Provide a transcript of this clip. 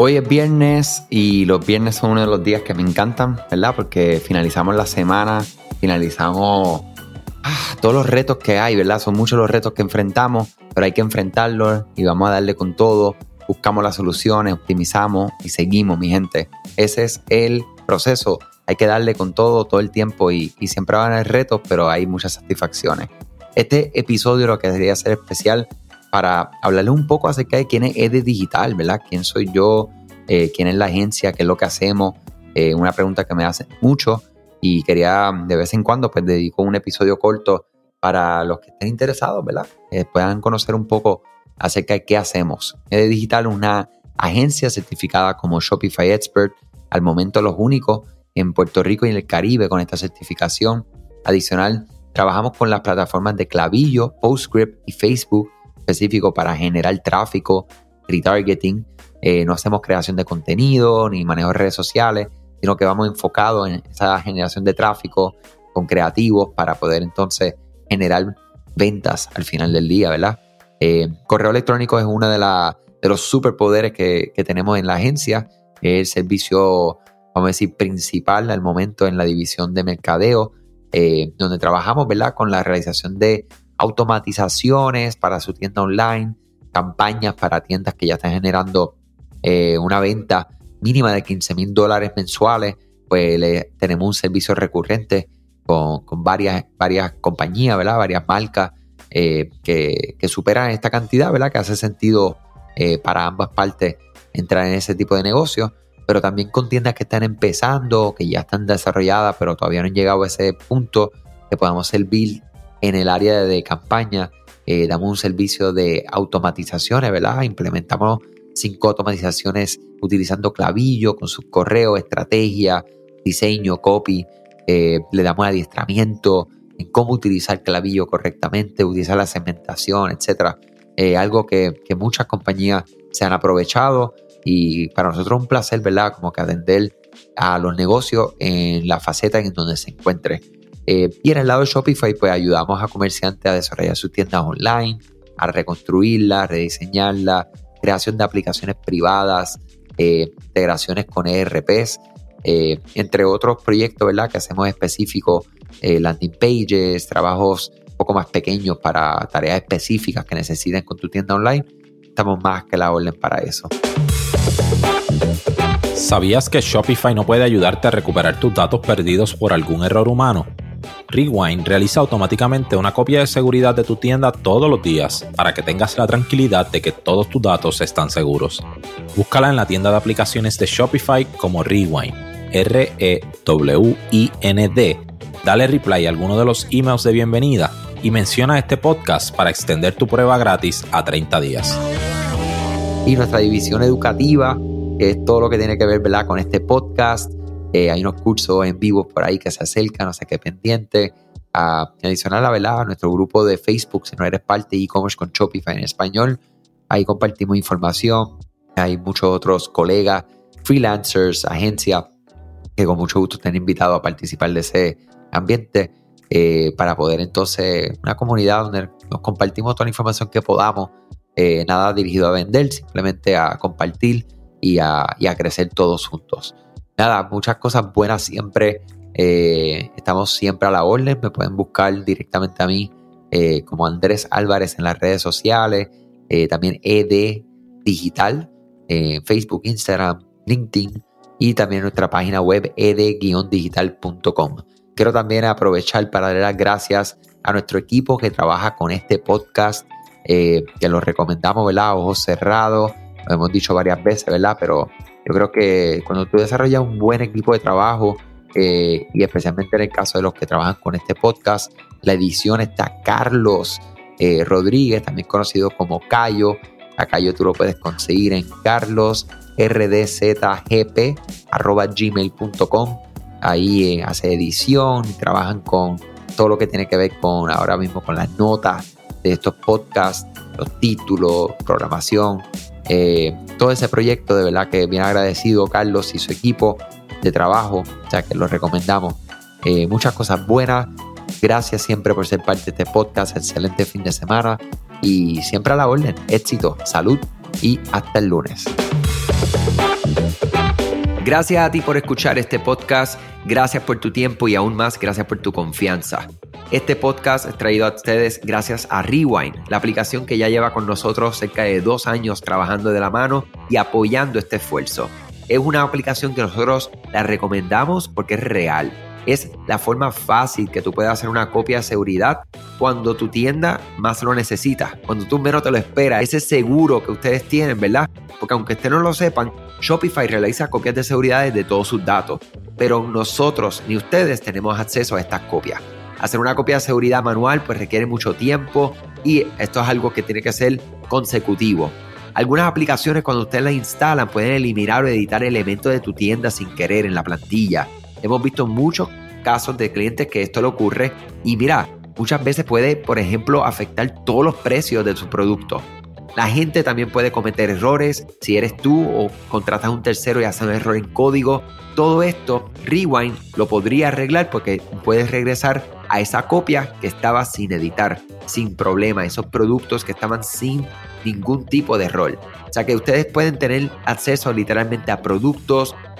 Hoy es viernes y los viernes son uno de los días que me encantan, ¿verdad? Porque finalizamos la semana, finalizamos todos los retos que hay, ¿verdad? Son muchos los retos que enfrentamos, pero hay que enfrentarlos y vamos a darle con todo. Buscamos las soluciones, optimizamos y seguimos, mi gente. Ese es el proceso. Hay que darle con todo, todo el tiempo y siempre van a haber retos, pero hay muchas satisfacciones. Este episodio lo que quería hacer especial para hablarles un poco acerca de quién es ED Digital, ¿verdad? ¿Quién soy yo? ¿Quién es la agencia? ¿Qué es lo que hacemos? Una pregunta que me hacen mucho y quería de vez en cuando pues dedico un episodio corto para los que estén interesados, ¿verdad? Puedan conocer un poco acerca de qué hacemos. ED Digital es una agencia certificada como Shopify Expert, al momento los únicos en Puerto Rico y en el Caribe con esta certificación. Adicional, trabajamos con las plataformas de Klaviyo, PostScript y Facebook específico para generar tráfico, retargeting. No hacemos creación de contenido ni manejo de redes sociales, sino que vamos enfocados en esa generación de tráfico con creativos para poder entonces generar ventas al final del día, ¿verdad? Correo electrónico es uno de los superpoderes que tenemos en la agencia. Es el servicio, vamos a decir, principal al momento en la división de mercadeo, donde trabajamos, ¿verdad?, con la realización de automatizaciones para su tienda online, campañas para tiendas que ya están generando una venta mínima de $15,000 mensuales. Pues tenemos un servicio recurrente con varias compañías, ¿verdad?, varias marcas que superan esta cantidad, ¿verdad?, que hace sentido para ambas partes entrar en ese tipo de negocio, pero también con tiendas que están empezando, que ya están desarrolladas, pero todavía no han llegado a ese punto que podamos servir en el área de campaña. Damos un servicio de automatizaciones, ¿verdad? Implementamos 5 automatizaciones utilizando Klaviyo con sus correos, estrategia, diseño, copy. Le damos adiestramiento en cómo utilizar Klaviyo correctamente, utilizar la segmentación, etcétera. Algo que muchas compañías se han aprovechado y para nosotros es un placer, ¿verdad?, como que atender a los negocios en la faceta en donde se encuentre. Y en el lado de Shopify, pues ayudamos a comerciantes a desarrollar sus tiendas online, a reconstruirlas, rediseñarlas, creación de aplicaciones privadas, integraciones con ERPs, entre otros proyectos, ¿verdad?, que hacemos específicos, landing pages, trabajos un poco más pequeños para tareas específicas que necesiten con tu tienda online. Estamos más que la orden para eso. ¿Sabías que Shopify no puede ayudarte a recuperar tus datos perdidos por algún error humano? Rewind realiza automáticamente una copia de seguridad de tu tienda todos los días para que tengas la tranquilidad de que todos tus datos están seguros. Búscala en la tienda de aplicaciones de Shopify como Rewind, R-E-W-I-N-D. Dale reply a alguno de los emails de bienvenida y menciona este podcast para extender tu prueba gratis a 30 días. Y nuestra división educativa, que es todo lo que tiene que ver, ¿verdad?, con este podcast. Hay unos cursos en vivo por ahí que se acercan, o sea que pendiente. Adicional, la verdad, a nuestro grupo de Facebook, si no eres parte de e-commerce con Shopify en español, ahí compartimos información. Hay muchos otros colegas, freelancers, agencias, que con mucho gusto están invitados a participar de ese ambiente para poder entonces, una comunidad donde nos compartimos toda la información que podamos, nada dirigido a vender, simplemente a compartir y a crecer todos juntos. Nada, muchas cosas buenas siempre. Estamos siempre a la orden. Me pueden buscar directamente a mí como Andrés Álvarez en las redes sociales. También ED Digital, Facebook, Instagram, LinkedIn y también nuestra página web ed-digital.com. Quiero también aprovechar para dar las gracias a nuestro equipo que trabaja con este podcast, que lo recomendamos, ¿verdad?, ojos cerrados. Lo hemos dicho varias veces, ¿verdad? Pero yo creo que cuando tú desarrollas un buen equipo de trabajo, y especialmente en el caso de los que trabajan con este podcast, la edición está Carlos Rodríguez, también conocido como Cayo. A Cayo tú lo puedes conseguir en carlosrdzgp@gmail.com. Ahí hace edición, trabajan con todo lo que tiene que ver con ahora mismo con las notas de estos podcasts, los títulos, programación. Todo ese proyecto, de verdad que bien agradecido Carlos y su equipo de trabajo, o sea que los recomendamos. Muchas cosas buenas, gracias siempre por ser parte de este podcast, excelente fin de semana y siempre a la orden, éxito, salud y hasta el lunes. Gracias a ti por escuchar este podcast, gracias por tu tiempo y aún más gracias por tu confianza. Este podcast es traído a ustedes gracias a Rewind, la aplicación que ya lleva con nosotros cerca de 2 años trabajando de la mano y apoyando este esfuerzo. Es una aplicación que nosotros la recomendamos porque es real. Es la forma fácil que tú puedas hacer una copia de seguridad cuando tu tienda más lo necesita, cuando tú menos te lo esperas. Ese seguro que ustedes tienen, ¿verdad? Porque aunque ustedes no lo sepan, Shopify realiza copias de seguridad de todos sus datos, pero nosotros ni ustedes tenemos acceso a estas copias. Hacer una copia de seguridad manual pues requiere mucho tiempo y esto es algo que tiene que ser consecutivo. Algunas aplicaciones cuando ustedes las instalan pueden eliminar o editar elementos de tu tienda sin querer en la plantilla. Hemos visto muchos casos de clientes que esto le ocurre y mira, muchas veces puede, por ejemplo, afectar todos los precios de sus productos. La gente también puede cometer errores. Si eres tú o contratas a un tercero y haces un error en código, todo esto Rewind lo podría arreglar porque puedes regresar a esa copia que estaba sin editar, sin problema, esos productos que estaban sin ningún tipo de error. O sea que ustedes pueden tener acceso literalmente a productos,